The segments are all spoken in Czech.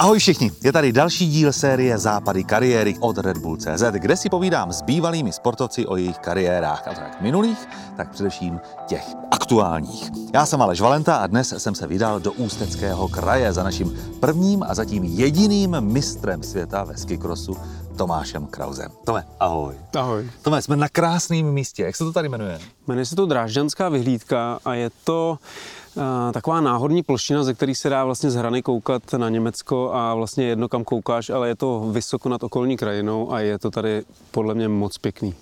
Ahoj všichni, je tady další díl série Západy kariéry od Red Bull CZ, kde si povídám s bývalými sportovci o jejich kariérách, a to jak minulých, tak především těch aktuálních. Já jsem Aleš Valenta a dnes jsem se vydal do Ústeckého kraje za naším prvním a zatím jediným mistrem světa ve skikrosu Tomášem Krausem. Tome, ahoj. Ahoj. Tome, jsme na krásném místě. Jak se to tady jmenuje? Jmenuje se to Drážďanská vyhlídka a je to taková náhodní plošina, ze které se dá vlastně z hrany koukat na Německo a vlastně jedno kam koukáš, ale je to vysoko nad okolní krajinou a je to tady podle mě moc pěkný.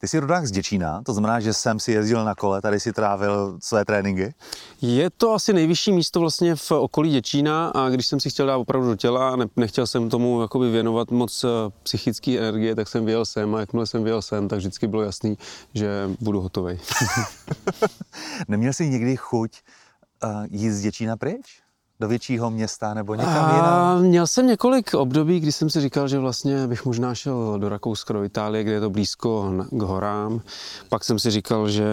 Ty jsi rodák z Děčína, to znamená, že jsem si jezdil na kole, tady si trávil své tréninky? Je to asi nejvyšší místo vlastně v okolí Děčína a když jsem si chtěl dát opravdu do těla a nechtěl jsem tomu jakoby věnovat moc psychické energie, tak jsem vyjel sem a jakmile jsem vyjel sem, tak vždycky bylo jasný, že budu hotovej. Neměl jsi někdy chuť jít z Děčína pryč? Do většího města nebo někam jinam? Měl jsem několik období, kdy jsem si říkal, že vlastně bych možná šel do Rakouska, do Itálie, kde je to blízko k horám. Pak jsem si říkal, že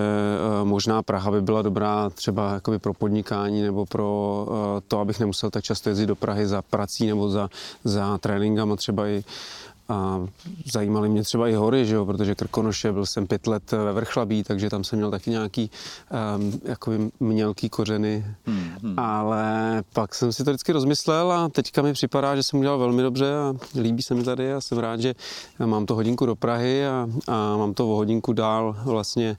možná Praha by byla dobrá třeba jakoby pro podnikání nebo pro to, abych nemusel tak často jezdit do Prahy za prací nebo za tréninkama třeba i. A zajímaly mě třeba i hory, že jo, protože Krkonoše, byl jsem 5 let ve Vrchlabí, takže tam jsem měl taky nějaký jakoby mělký kořeny, ale pak jsem si to vždycky rozmyslel a teďka mi připadá, že jsem udělal velmi dobře a líbí se mi tady a jsem rád, že mám to hodinku do Prahy a mám to o hodinku dál vlastně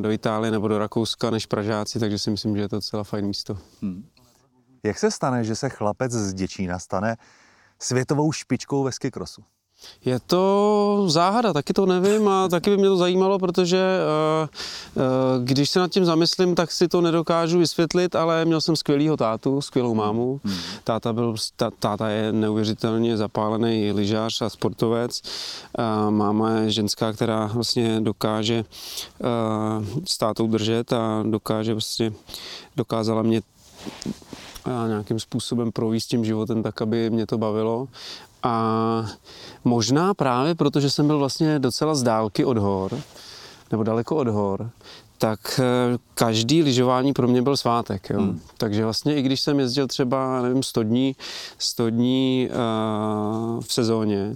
do Itálie nebo do Rakouska než Pražáci, takže si myslím, že je to docela fajn místo. Jak se stane, že se chlapec z Děčína stane světovou špičkou ve skikrosu? Je to záhada, taky to nevím a taky by mě to zajímalo, protože když se nad tím zamyslím, tak si to nedokážu vysvětlit, ale měl jsem skvělýho tátu, skvělou mámu. Táta je neuvěřitelně zapálený lyžař a sportovec. Máma je ženská, která vlastně dokáže s tátou držet a dokázala mě a nějakým způsobem províst tím životem tak, aby mě to bavilo. A možná právě protože jsem byl vlastně docela z dálky od hor, nebo daleko od hor, tak každý lyžování pro mě byl svátek. Jo? Takže vlastně i když jsem jezdil třeba, nevím, 100 dní v sezóně,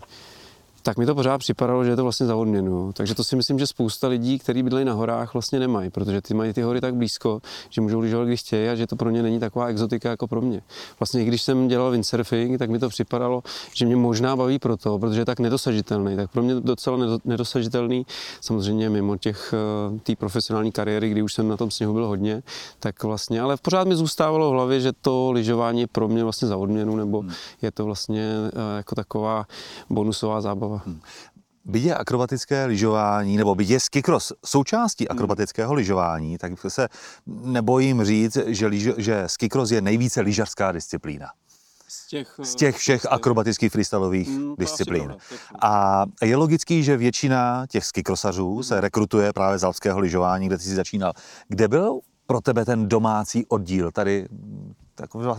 tak mi to pořád připadalo, že je to vlastně za odměnu. Takže to si myslím, že spousta lidí, kteří bydlejí na horách, vlastně nemají, protože ty mají ty hory tak blízko, že můžou lyžovat, když chtějí a že to pro ně není taková exotika jako pro mě. Vlastně i když jsem dělal windsurfing, tak mi to připadalo, že mě možná baví proto, protože je tak nedosažitelný, tak pro mě docela nedosažitelný. Samozřejmě mimo té profesionální kariéry, kdy už jsem na tom sněhu byl hodně, tak vlastně, ale pořád mi zůstávalo v hlavě, že to lyžování je pro mě vlastně za odměnu, nebo je to vlastně jako taková bonusová zábava. Byť je akrobatické lyžování, nebo byť je skikros součástí akrobatického lyžování, tak se nebojím říct, že skikros je nejvíce lyžařská disciplína. Z těch všech akrobatických freestylových disciplín. A je logický, že většina těch skikrosařů se rekrutuje právě z alpského lyžování, kde ty jsi začínal. Kde byl pro tebe ten domácí oddíl? Tady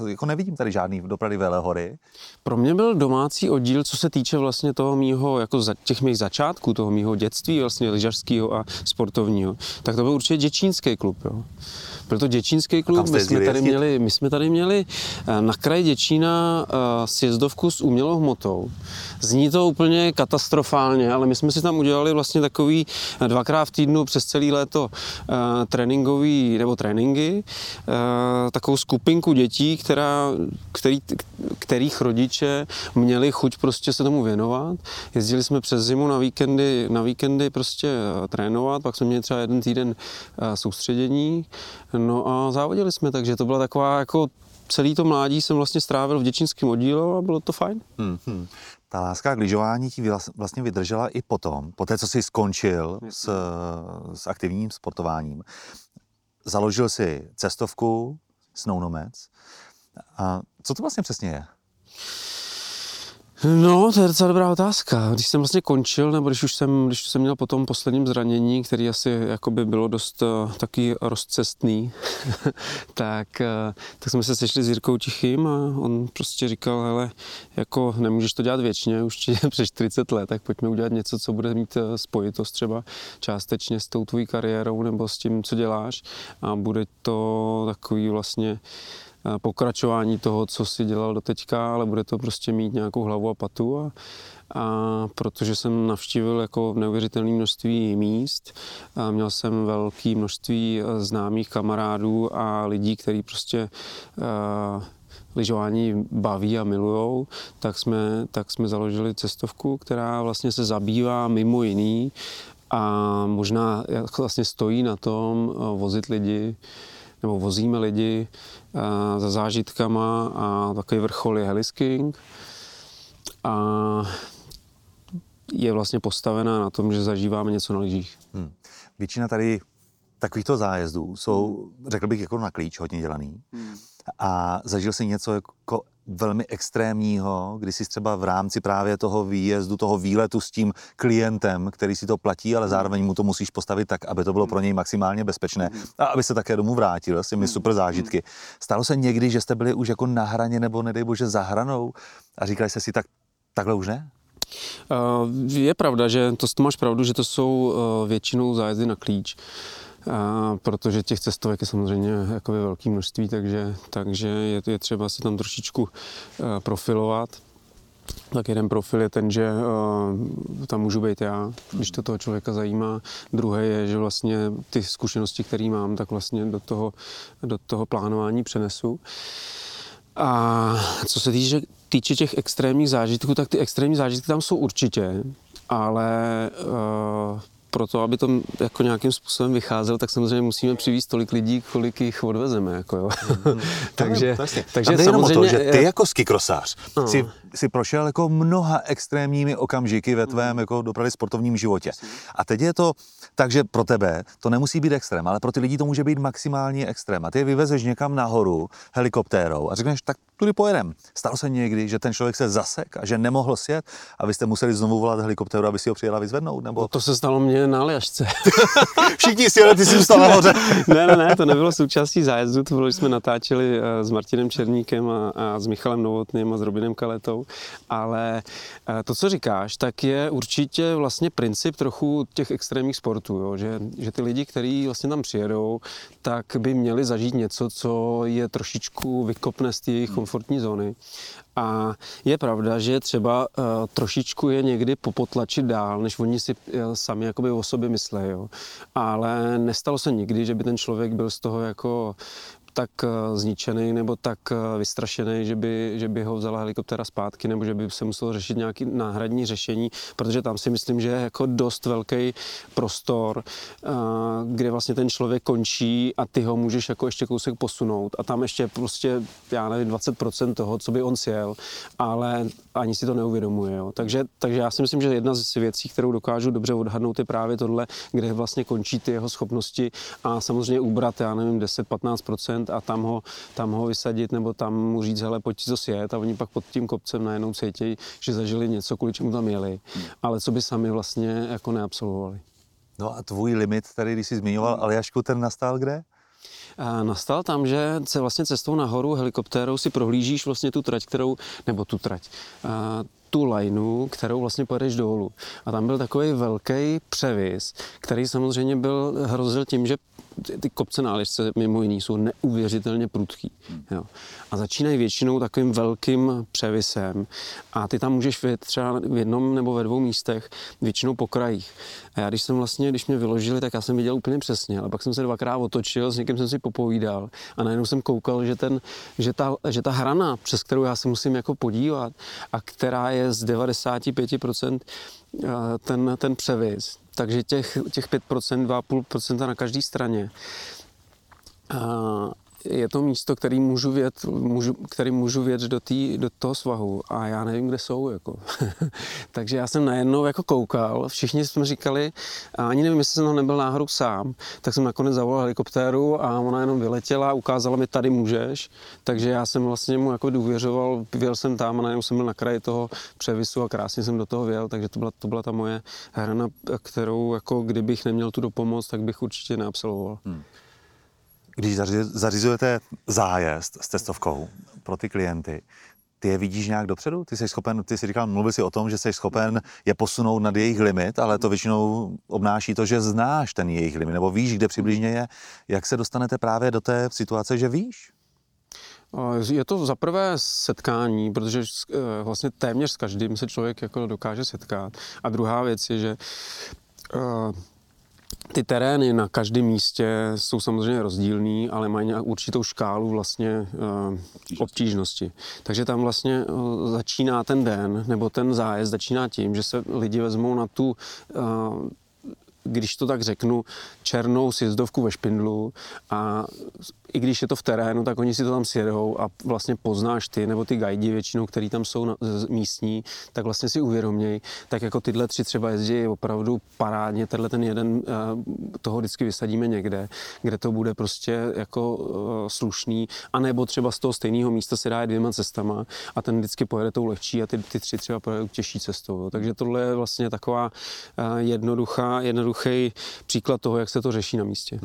jako nevidím tady žádný dopravy velehory. Pro mě byl domácí oddíl, co se týče vlastně toho mýho, jako těch mých začátků, toho mýho dětství vlastně lyžařského a sportovního, tak to byl určitě děčínský klub, jo. Proto děčínský klub, my jsme tady měli na kraji Děčína sjezdovku s umělou hmotou. Zní to úplně katastrofálně, ale my jsme si tam udělali vlastně takový 2krát v týdnu přes celý léto tréninky, takovou skupinku dětí, kterých rodiče měli chuť prostě se tomu věnovat. Jezdili jsme přes zimu na víkendy prostě trénovat, pak jsme měli třeba 1 týden soustředění, no a závodili jsme, takže to byla taková jako celý to mládí jsem vlastně strávil v děčínském oddílu a bylo to fajn. Ta láska k lyžování ti vlastně vydržela i poté co jsi skončil s aktivním sportováním. Založil si cestovku Snounomec. A co to vlastně přesně je? No, to je docela dobrá otázka. Když jsem vlastně končil, nebo když jsem měl po tom posledním zranění, který asi jakoby bylo dost taky rozcestný, tak jsme se sešli s Jirkou Tichým a on prostě říkal, hele, jako nemůžeš to dělat věčně, už ti je přes 40 let, tak pojďme udělat něco, co bude mít spojitost třeba částečně s tou tvojí kariérou nebo s tím, co děláš, a bude to takový vlastně pokračování toho, co si dělal doteďka, ale bude to prostě mít nějakou hlavu a patu. A protože jsem navštívil jako neuvěřitelné množství míst, a měl jsem velké množství známých kamarádů a lidí, kteří prostě lyžování baví a milujou, tak jsme založili cestovku, která vlastně se zabývá mimo jiný a možná vlastně stojí na tom vozit lidi, nebo vozíme lidi za zážitkama a takový vrchol je heliskiing. A je vlastně postavená na tom, že zažíváme něco na lyžích. Většina tady takovýchto zájezdů jsou, řekl bych, jako na klíč hodně dělaný. A zažil jsi něco jako velmi extrémního, kdy jsi třeba v rámci právě toho výjezdu, toho výletu s tím klientem, který si to platí, ale zároveň mu to musíš postavit tak, aby to bylo pro něj maximálně bezpečné a aby se také domů vrátil s těmi super zážitky. Stalo se někdy, že jste byli už jako na hraně nebo nedej bože za hranou a říkali jste si, tak takhle už ne? Je pravda, že to máš pravdu, že to jsou většinou zájezdy na klíč. Protože těch cestovek je samozřejmě jako velké množství, takže je třeba se tam trošičku profilovat. Tak jeden profil je ten, že tam můžu být já, když to toho člověka zajímá. Druhé je, že vlastně ty zkušenosti, které mám, tak vlastně do toho plánování přenesu. A co se týče těch extrémních zážitků, tak ty extrémní zážitky tam jsou určitě, ale proto, aby to jako nějakým způsobem vycházelo, tak samozřejmě musíme přivést tolik lidí, kolik jich odvezeme. Jako jo. Takže samozřejmě to, že ty jako skikrosář si prošel jako mnoha extrémními okamžiky ve tvém jako dopravě sportovním životě. A teď je to tak, že pro tebe to nemusí být extrém, ale pro ty lidi to může být maximální extrém. A ty je vyvezeš někam nahoru helikoptérou a řekneš, tak tudy pojedem. Stalo se někdy, že ten člověk se zasek a že nemohl sjet a vy jste museli znovu volat helikoptéru, aby si ho přijela vyzvednout? Nebo... To se stalo mě na Aljašce. Všichni si jeli, ty jsi vstal nahoře. Ne, to nebylo součástí zájezdu, to bylo, že jsme natáčeli s Martinem Černíkem a s Michalem Novotným a s Robinem Kaletou, ale to, co říkáš, tak je určitě vlastně princip trochu těch extrémních sportů, jo? Že ty lidi, kteří vlastně tam přijedou, tak by měli zažít něco, co je trošičku vykopne z jejich komfortní zóny. A je pravda, že třeba trošičku je někdy popotlačit dál, než oni si sami jakoby o sobě myslejí, jo. Ale nestalo se nikdy, že by ten člověk byl z toho jako tak zničený nebo tak vystrašený, že by ho vzala helikoptéra zpátky nebo že by se muselo řešit nějaké náhradní řešení, protože tam si myslím, že je jako dost velký prostor, kde vlastně ten člověk končí a ty ho můžeš jako ještě kousek posunout a tam ještě prostě, já nevím, 20% toho, co by on sjel, ale ani si to neuvědomuje. Jo. Takže já si myslím, že jedna z věcí, kterou dokážu dobře odhadnout, je právě tohle, kde vlastně končí ty jeho schopnosti a samozřejmě ubrat, já nevím, 10-15% a tam ho vysadit nebo tam mu říct, hele, pojď to sjet a oni pak pod tím kopcem najednou cítí, že zažili něco, kvůli čemu tam jeli, ale co by sami vlastně jako neabsolvovali. No a tvůj limit tady, když jsi zmiňoval Aljašku, ten nastal kde? Nastal tam, že se vlastně cestou nahoru helikoptérou si prohlížíš vlastně tu trať, tu lajnu, kterou vlastně pojedeš dolů. A tam byl takový velký převis, který samozřejmě hrozil tím, že ty kopce na Aljašce mimo jiný jsou neuvěřitelně prudký. Jo. A začínají většinou takovým velkým převisem. A ty tam můžeš vyjet třeba v jednom nebo ve dvou místech, většinou po krajích. A já když mě vyložili, tak já jsem viděl úplně přesně, ale pak jsem se dvakrát otočil, s někým jsem si popovídal a najednou jsem koukal, že ta hrana, přes kterou já se musím jako podívat a která je z 95% ten převis. Takže těch 5%, 2,5% na každé straně. Je to místo, které můžu vjet do toho svahu a já nevím, kde jsou. Jako. Takže já jsem najednou jako koukal, všichni jsme říkali, a ani nevím, jestli jsem tam nebyl náhodou sám, tak jsem nakonec zavolal helikoptéru a ona jenom vyletěla, ukázala mi, tady můžeš. Takže já jsem vlastně mu jako důvěřoval, vjel jsem tam a najednou jsem byl na kraji toho převisu a krásně jsem do toho vjel, takže to byla ta moje hrana, kterou jako kdybych neměl tu dopomoc, tak bych určitě neabsolvoval. Když zařizujete zájezd s cestovkou pro ty klienty, ty je vidíš nějak dopředu? Ty jsi říkal, mluvil jsi o tom, že jsi schopen je posunout nad jejich limit, ale to většinou obnáší to, že znáš ten jejich limit, nebo víš, kde přibližně je. Jak se dostanete právě do té situace, že víš? Je to za prvé setkání, protože vlastně téměř s každým se člověk jako dokáže setkat. A druhá věc je, že ty terény na každém místě jsou samozřejmě rozdílný, ale mají určitou škálu vlastně obtížnosti. Takže tam vlastně začíná ten den, nebo ten zájezd začíná tím, že se lidi vezmou na tu, když to tak řeknu, černou sjezdovku ve Špindlu, a i když je to v terénu, tak oni si to tam sjedou a vlastně poznáš ty, nebo ty guidi většinou, který tam jsou místní, tak vlastně si uvědomějí, tak jako tyhle tři třeba jezdí opravdu parádně, tenhle ten jeden, toho vždycky vysadíme někde, kde to bude prostě jako slušný, anebo třeba z toho stejného místa se dá dvěma cestama a ten vždycky pojede tou lehčí a ty tři třeba pojedou těžší cestou. Takže tohle je vlastně taková jednoduchý příklad toho, jak se to řeší na místě.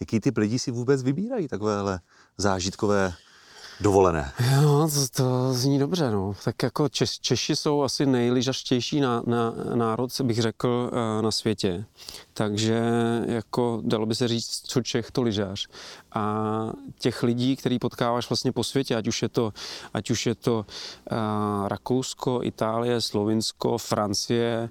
Jaký typ lidí si vůbec vybírají takovéhle zážitkové dovolené? No, to zní dobře, no. Tak jako Češi jsou asi nejlyžaštější národ, bych řekl, na světě. Takže jako dalo by se říct, co Čech, to lyžař. A těch lidí, který potkáváš vlastně po světě, ať už je to Rakousko, Itálie, Slovinsko, Francie,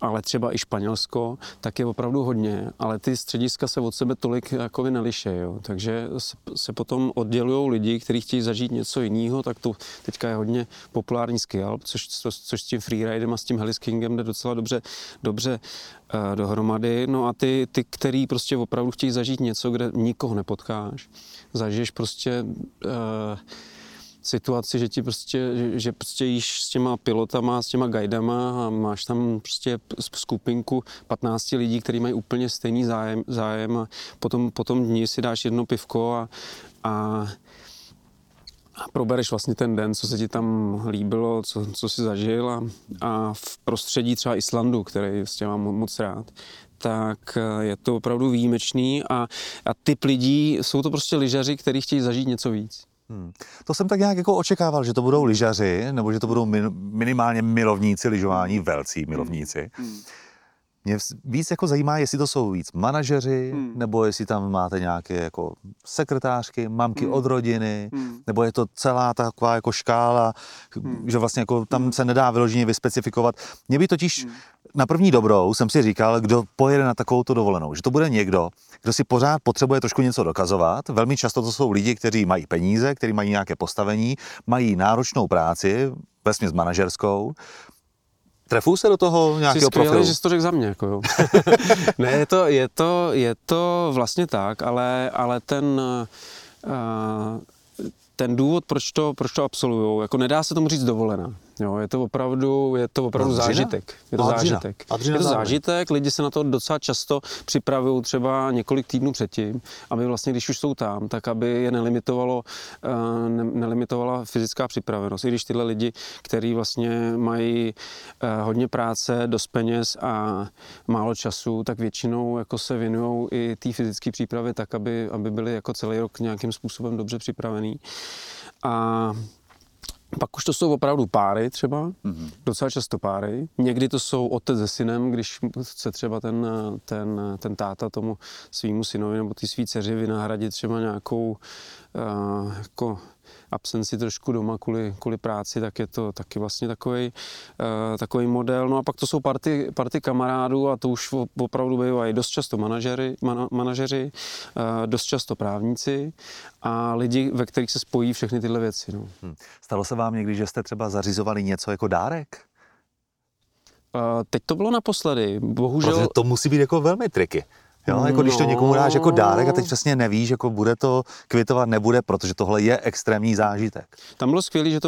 ale třeba i Španělsko, tak je opravdu hodně, ale ty střediska se od sebe tolik jako neliší, jo. Takže se potom oddělují lidi, kteří chtějí zažít něco jiného, tak to teďka je hodně populární ski alp, což s tím freeridem a s tím heliskingem jde docela dobře dohromady. No a ty, který prostě opravdu chtějí zažít něco, kde nikoho nepotkáš, zažiješ prostě situaci, že ti prostě, že prostě jíš s těma pilotama, s těma guidama a máš tam prostě skupinku 15 lidí, kteří mají úplně stejný zájem a potom dní si dáš jedno pivko a probereš vlastně ten den, co se ti tam líbilo, co si zažil a v prostředí třeba Islandu, který s těma mám moc rád, tak je to opravdu výjimečný a typ lidí, jsou to prostě lyžaři, kteří chtějí zažít něco víc. To jsem tak nějak jako očekával, že to budou lyžaři, nebo že to budou minimálně milovníci lyžování, velcí milovníci. Mě víc jako zajímá, jestli to jsou víc manažeři, nebo jestli tam máte nějaké jako sekretářky, mamky od rodiny, nebo je to celá taková jako škála, že vlastně jako tam se nedá vyloženě vyspecifikovat. Mě by totiž na první dobrou jsem si říkal, kdo pojede na takovouto dovolenou, že to bude někdo, kdo si pořád potřebuje trošku něco dokazovat. Velmi často to jsou lidi, kteří mají peníze, kteří mají nějaké postavení, mají náročnou práci, vesměs manažerskou. Trefuju se do toho nějakého profilu? Jsi skvělý, že jsi to řekl za mě, jako jo. Ne, je to vlastně tak, ale ten důvod, proč to absolvujou, jako nedá se tomu říct dovolená. Jo, je to opravdu zážitek. Je to zážitek, lidi se na to docela často připravují třeba několik týdnů předtím, aby vlastně, když už jsou tam, tak aby je nelimitovala fyzická připravenost. I když tyhle lidi, kteří vlastně mají hodně práce, dost peněz a málo času, tak většinou jako se věnují i té fyzické přípravě tak, aby byli jako celý rok nějakým způsobem dobře připravený. A pak už to jsou opravdu páry třeba, docela často páry. Někdy to jsou otec se synem, když chce třeba ten táta tomu svýmu synovi nebo ty svý dceři vynahradit třeba nějakou jako absenci trošku doma kvůli práci, tak je to taky vlastně takový model. No a pak to jsou party kamarádů a to už opravdu bývají dost často manažeři, dost často právníci a lidi, ve kterých se spojí všechny tyhle věci. No. Stalo se vám někdy, že jste třeba zařizovali něco jako dárek? Teď to bylo naposledy, bohužel. Protože to musí být jako velmi triky. Jo, jako když to někomu dáš jako dárek a teď přesně nevíš, jako bude to kvitovat, nebude, protože tohle je extrémní zážitek. Tam bylo skvělé, že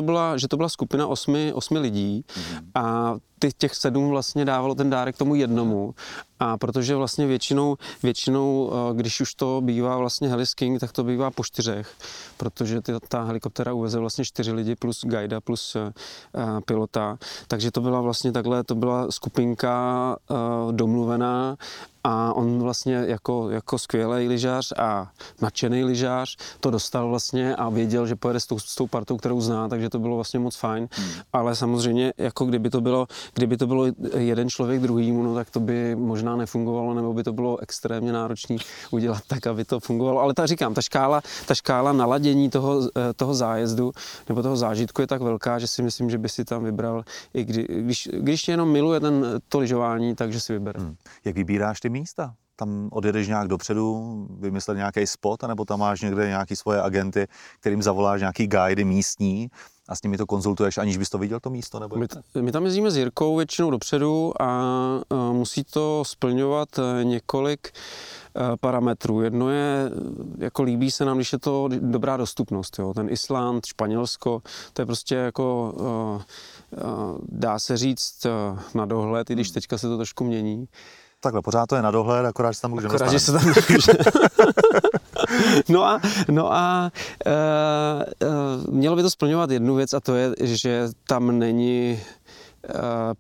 to byla skupina osmi lidí a těch 7 vlastně dávalo ten dárek tomu jednomu. A protože vlastně většinou, když už to bývá vlastně helisking, tak to bývá po 4, protože ta helikoptéra uveze vlastně 4 lidi plus guida plus pilota. Takže to byla vlastně takhle, to byla skupinka domluvená a on vlastně jako skvělý lyžař a nadšený lyžař to dostal vlastně a věděl, že pojede s tou partou, kterou zná, takže to bylo vlastně moc fajn. Ale samozřejmě, jako kdyby to bylo Kdyby to bylo jeden člověk druhýmu, no tak to by možná nefungovalo, nebo by to bylo extrémně náročné udělat tak, aby to fungovalo. Ale ta škála naladění toho zájezdu nebo toho zážitku je tak velká, že si myslím, že by si tam vybral, i když jenom miluje to lyžování, takže si vybere. Jak vybíráš ty místa? Tam odjedeš nějak dopředu, vymyslel nějaký spot, anebo tam máš někde nějaký svoje agenty, kterým zavoláš nějaký guidy místní a s nimi to konzultuješ, aniž bys to viděl to místo? Nebo my tam jezdíme s Jirkou většinou dopředu a musí to splňovat několik parametrů. Jedno je, jako líbí se nám, když je to dobrá dostupnost. Jo. Ten Island, Španělsko, to je prostě jako, dá se říct, na dohled, i když teďka se to trošku mění. Takhle, pořád to je na dohled, akorát se tam můžeme stát. Mělo by to splňovat jednu věc, a to je, že tam není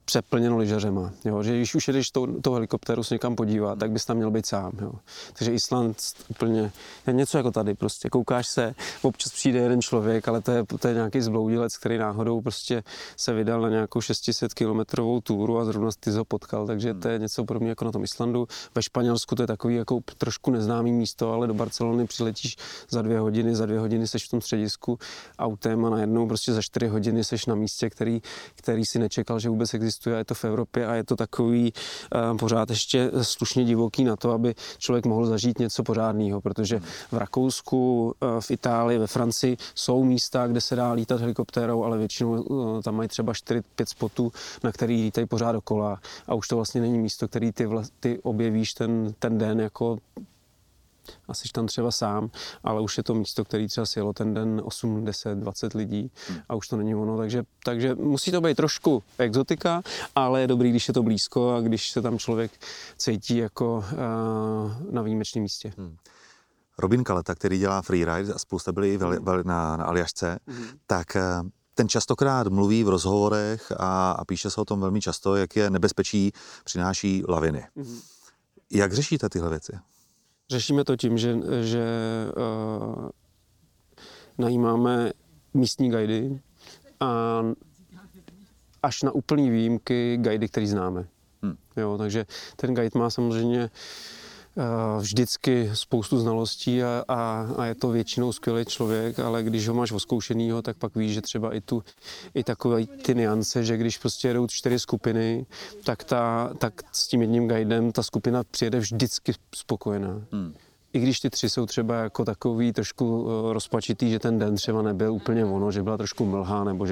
přeplněno lyžařema. Jo? Že když už jedeš tou helikoptéru se někam podívat, tak bys tam měl být sám. Jo? Takže Island úplně je něco jako tady. Prostě koukáš se, občas přijde jeden člověk, ale to je nějaký zbloudilec, který náhodou prostě se vydal na nějakou 600-kilometrovou túru a zrovna ty ho potkal, takže to je něco podobné jako na tom Islandu. Ve Španělsku to je takový jako trošku neznámý místo, ale do Barcelony přiletíš za dvě hodiny seš v tom středisku autem a najednou prostě za 4 hodiny seš na místě, který si nečekal, že vůbec existuje, je to v Evropě a je to takový pořád ještě slušně divoký na to, aby člověk mohl zažít něco pořádného, protože v Rakousku, v Itálii, ve Francii jsou místa, kde se dá lítat helikoptérou, ale většinou tam mají třeba 4-5 spotů, na který lítají pořád dokola a už to vlastně není místo, který ty objevíš ten den jako a jsi tam třeba sám, ale už je to místo, který třeba sjelo ten den 8, 10, 20 lidí a už to není ono, takže musí to být trošku exotika, ale je dobrý, když je to blízko a když se tam člověk cítí jako na výjimečném místě. Robin Kaleta, který dělá freeride a spousta byli na Aljašce, tak ten častokrát mluví v rozhovorech a píše se o tom velmi často, jak je nebezpečí přináší laviny. Jak řešíte tyhle věci? Řešíme to tím, že najímáme místní guidy a až na úplný výjimky guidy, který známe. Jo, takže ten guide má samozřejmě vždycky spoustu znalostí a je to většinou skvělý člověk, ale když ho máš oskoušenýho, tak pak víš, že třeba i takové ty niance, že když prostě jedou 4 skupiny, tak s tím jedním guidem ta skupina přijede vždycky spokojená. I když ty 3 jsou třeba jako takový trošku rozpačitý, že ten den třeba nebyl úplně ono, že byla trošku mlha, nebo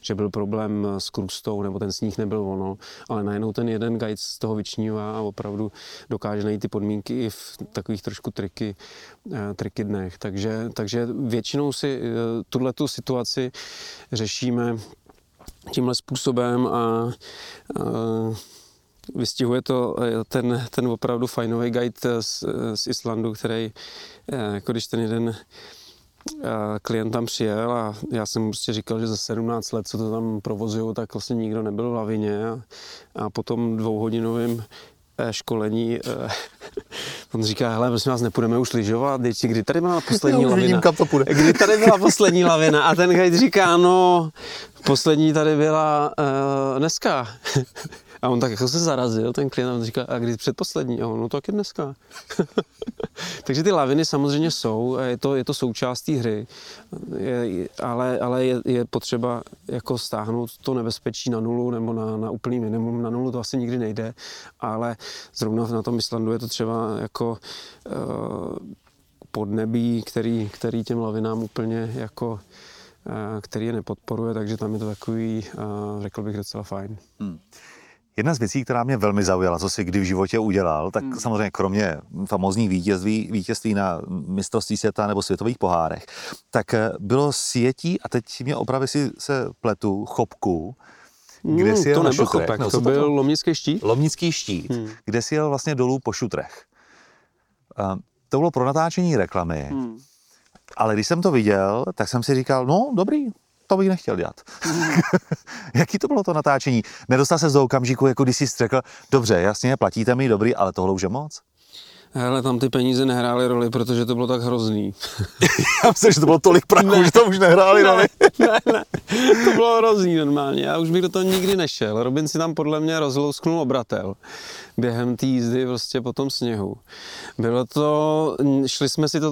že byl problém s krustou, nebo ten sníh nebyl ono, ale najednou ten jeden guide z toho vyčnívá a opravdu dokáže najít ty podmínky i v takových trošku triky dnech. Takže většinou si tuhletu situaci řešíme tímhle způsobem a vystihuje to ten opravdu fajnový guide z Islandu, který, jako když ten jeden klient tam přijel a já jsem prostě říkal, že za 17 let, co to tam provozují, tak vlastně nikdo nebyl v lavině a potom 2hodinovým školení. On říká, hele, prosím vás, nepůjdeme už lyžovat, děti, kdy tady byla poslední lavina? Kdy tady byla poslední lavina? A ten guide říká, no, poslední tady byla dneska. A on tak jako se zarazil, ten klient, a on říkal, a kdy předposlední? A on, no to taky dneska. Takže ty laviny samozřejmě jsou, je to součást té hry, ale je potřeba jako stáhnout to nebezpečí na nulu nebo na úplný minimum. Na nulu to asi nikdy nejde, ale zrovna na tom Islandu je to třeba jako podnebí, který těm lavinám úplně jako, který je nepodporuje, takže tam je to takový, řekl bych, docela fajn. Jedna z věcí, která mě velmi zaujala, co si kdy v životě udělal, tak samozřejmě kromě famózních vítězství na mistrovství světa nebo světových pohárech, tak bylo sjetí, a teď mě opravdu si se pletu, chopku, kde si jel to na nebyl šutrech. Chopek, to byl Lomnický štít? Lomnický štít, kde si jel vlastně dolů po šutrech. To bylo pro natáčení reklamy, ale když jsem to viděl, tak jsem si říkal, no dobrý, to bych nechtěl dělat. Jaký to bylo to natáčení? Nedostal se do okamžiku, jako když jsi řekl, dobře, jasně, platíte mi, dobrý, ale tohle už je moc? Ale tam ty peníze nehrály roli, protože to bylo tak hrozný. Já myslím, že to bylo tolik prachu, ne, že tam už nehrály roli. Ne, to bylo hrozný normálně. Já už bych do toho nikdy nešel. Robin si tam podle mě rozlousknul obratel během té jízdy prostě po tom sněhu. Bylo to, šli jsme si to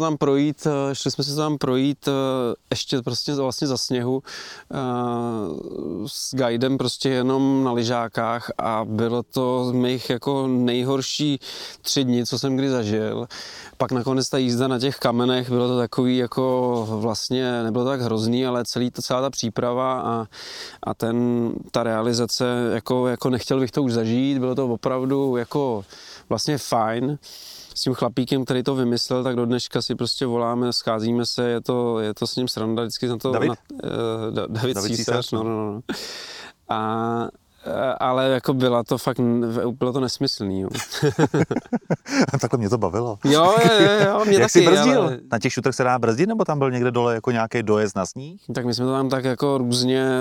tam projít ještě prostě vlastně za sněhu s guidem prostě jenom na lyžákách a bylo to mých jako nejhorší 3 dny, co jsem kdy zažil. Pak nakonec ta jízda na těch kamenech, bylo to takový jako vlastně nebylo tak hrozný, ale celá ta příprava a ta realizace, jako nechtěl bych to už zažít, bylo to opravdu jako vlastně fajn. S tím chlapíkem, který to vymyslel, tak do dneška si prostě voláme, scházíme se, je to s ním sranda, vždycky na to... David Císař? No. Ale jako bylo to nesmyslný. Jo. Takhle mě to bavilo. Jo, mě jak taky. Jak jsi brzdil? Ale... Na těch šutrech se dá brzdit, nebo tam byl někde dole jako nějaký dojezd na sníh? Tak my jsme to tam tak jako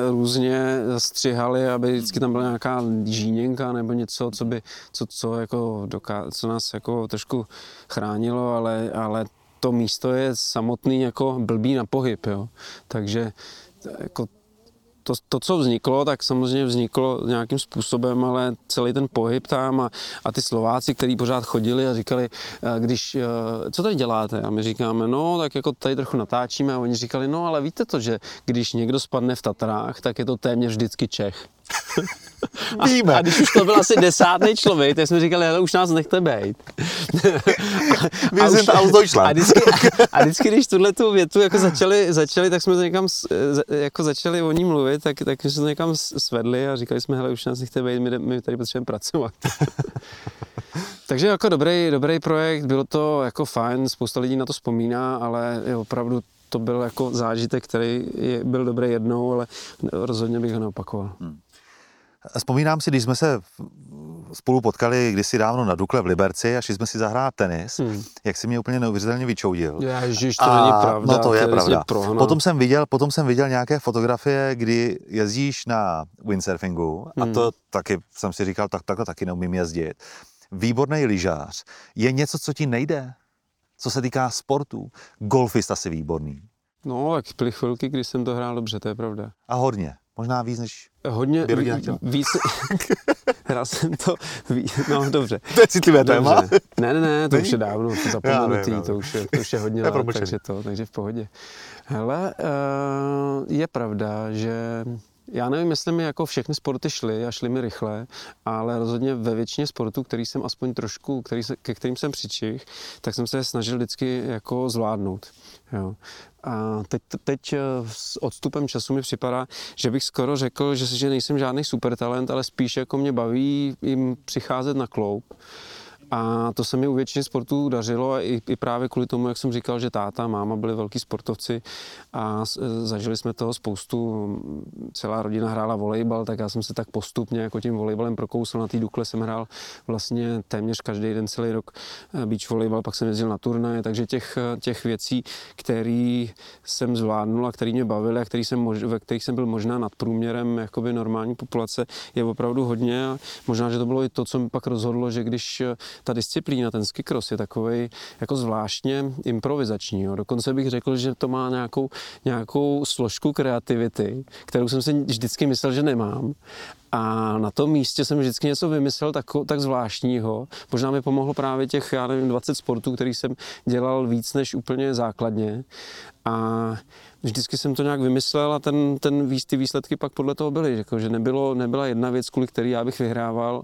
různě střihali, aby vždycky tam byla nějaká žíněnka nebo něco, co nás jako trošku chránilo, ale to místo je samotný jako blbý na pohyb, jo. Takže jako to, co vzniklo, tak samozřejmě vzniklo nějakým způsobem, ale celý ten pohyb tam a ty Slováci, kteří pořád chodili a říkali, když, co tady děláte? A my říkáme, no, tak jako tady trochu natáčíme a oni říkali, no, ale víte to, že když někdo spadne v Tatrách, tak je to téměř vždycky Čech. A když už to byl asi 10. člověk, tak jsme říkali, hele, už nás nechte bejt. A vždycky, když tuhletu větu jako začali, tak jsme to někam, jako začali o ní mluvit, tak jsme to někam svedli a říkali jsme, hele, už nás nechte bejt, my tady potřebujeme pracovat. Takže jako dobrý projekt, bylo to jako fajn, spousta lidí na to vzpomíná, ale je opravdu to byl jako zážitek, který byl dobrý jednou, ale rozhodně bych ho neopakoval. Vzpomínám si, když jsme se spolu potkali kdysi dávno na Dukle v Liberci a šli jsme si zahrát tenis, jak si mě úplně neuvěřitelně vyčoudil. Ježiš, to není pravda. No to je pravda. Potom jsem viděl nějaké fotografie, kdy jezdíš na windsurfingu a to taky jsem si říkal, takhle taky neumím jezdit. Výborný lyžař. Je něco, co ti nejde? Co se týká sportu, golfista si výborný. No, tak byly chvilky, když jsem to hrál dobře, to je pravda. A hodně. Možná víc než... Hodně víc... Hrál jsem to... No, dobře. To je citlivé téma. Ne, to už je dávno, zapomenutý, to už je hodně let, takže v pohodě. Hele, je pravda, že... Já nevím, jestli mi jako všechny sporty šly mi rychle, ale rozhodně ve většině sportů, který jsem aspoň trošku, ke kterým jsem přičich, tak jsem se snažil vždycky jako zvládnout. Jo. A teď s odstupem času mi připadá, že bych skoro řekl, že nejsem žádný supertalent, ale spíš jako mě baví jim přicházet na kloup. A to se mi u většiny sportů dařilo a i právě kvůli tomu, jak jsem říkal, že táta, máma byli velký sportovci a zažili jsme toho spoustu, celá rodina hrála volejbal, tak já jsem se tak postupně jako tím volejbalem prokousl, na té Dukle jsem hrál vlastně téměř každý den celý rok beach volejbal, pak jsem jezdil na turnaje, takže těch věcí, které jsem zvládnul a které mě bavily a ve kterých jsem byl možná nad průměrem jakoby normální populace, je opravdu hodně a možná, že to bylo i to, co mi pak rozhodlo, že když ta disciplína, ten skikros je takovej jako zvláštně improvizační. Jo. Dokonce bych řekl, že to má nějakou složku kreativity, kterou jsem si vždycky myslel, že nemám. A na tom místě jsem vždycky něco vymyslel tak zvláštního. Možná mi pomohlo právě těch, 20 sportů, který jsem dělal víc než úplně základně. A vždycky jsem to nějak vymyslel a ty výsledky pak podle toho byly. Jako, že nebyla jedna věc, kvůli který já bych vyhrával,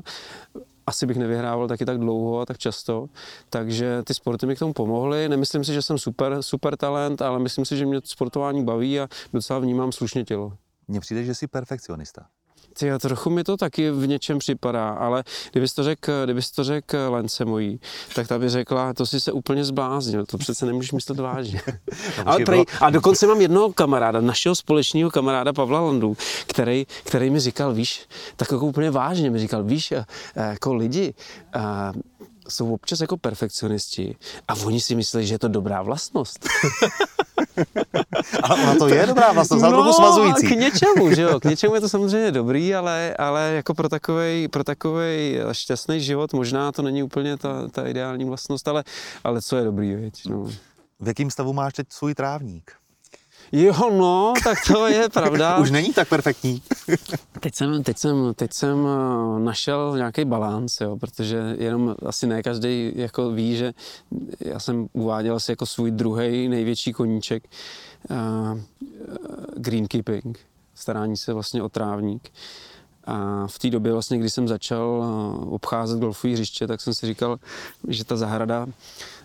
asi bych nevyhrával taky tak dlouho a tak často, takže ty sporty mi k tomu pomohly. Nemyslím si, že jsem super talent, ale myslím si, že mě sportování baví a docela vnímám slušně tělo. Mně přijde, že jsi perfekcionista. Trochu mi to taky v něčem připadá, ale kdybys to řekl Lence mojí, tak ta by řekla, to jsi se úplně zbláznil, to přece nemůžeš myslet vážně. A dokonce mám jednoho kamaráda, našeho společného kamaráda Pavla Landu, který mi říkal, víš, tak jako úplně vážně mi říkal, víš, jako lidi, jsou občas jako perfekcionisti a oni si myslí, že je to dobrá vlastnost. Ale ona to je dobrá vlastnost, za dobu svazující. K něčemu, že jo? K něčemu je to samozřejmě dobrý, ale jako pro takovej šťastný život možná to není úplně ta ideální vlastnost, ale co je dobrý, věď? No. V jakém stavu máš teď svůj trávník? Jo, no, tak to je pravda. Už není tak perfektní. Teď jsem našel nějaký balanc, jo, protože jenom asi ne každý jako ví, že já jsem uváděl asi jako svůj druhý největší koníček greenkeeping, starání se vlastně o trávník. A v té době vlastně, kdy jsem začal obcházet golfové hřiště, tak jsem si říkal, že ta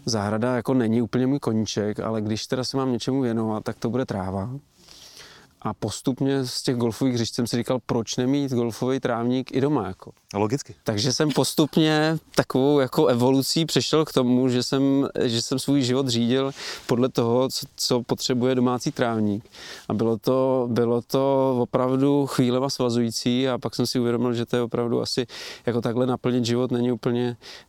zahrada jako není úplně můj koníček, ale když teda se mám něčemu věnovat, tak to bude tráva. A postupně z těch golfových hřišť jsem si říkal, proč nemít golfový trávník i doma jako. Logicky. Takže jsem postupně takovou jako evolucí přešel k tomu, že jsem svůj život řídil podle toho, co potřebuje domácí trávník. A bylo to opravdu chvílema svazující a pak jsem si uvědomil, že to je opravdu asi jako takhle naplnit život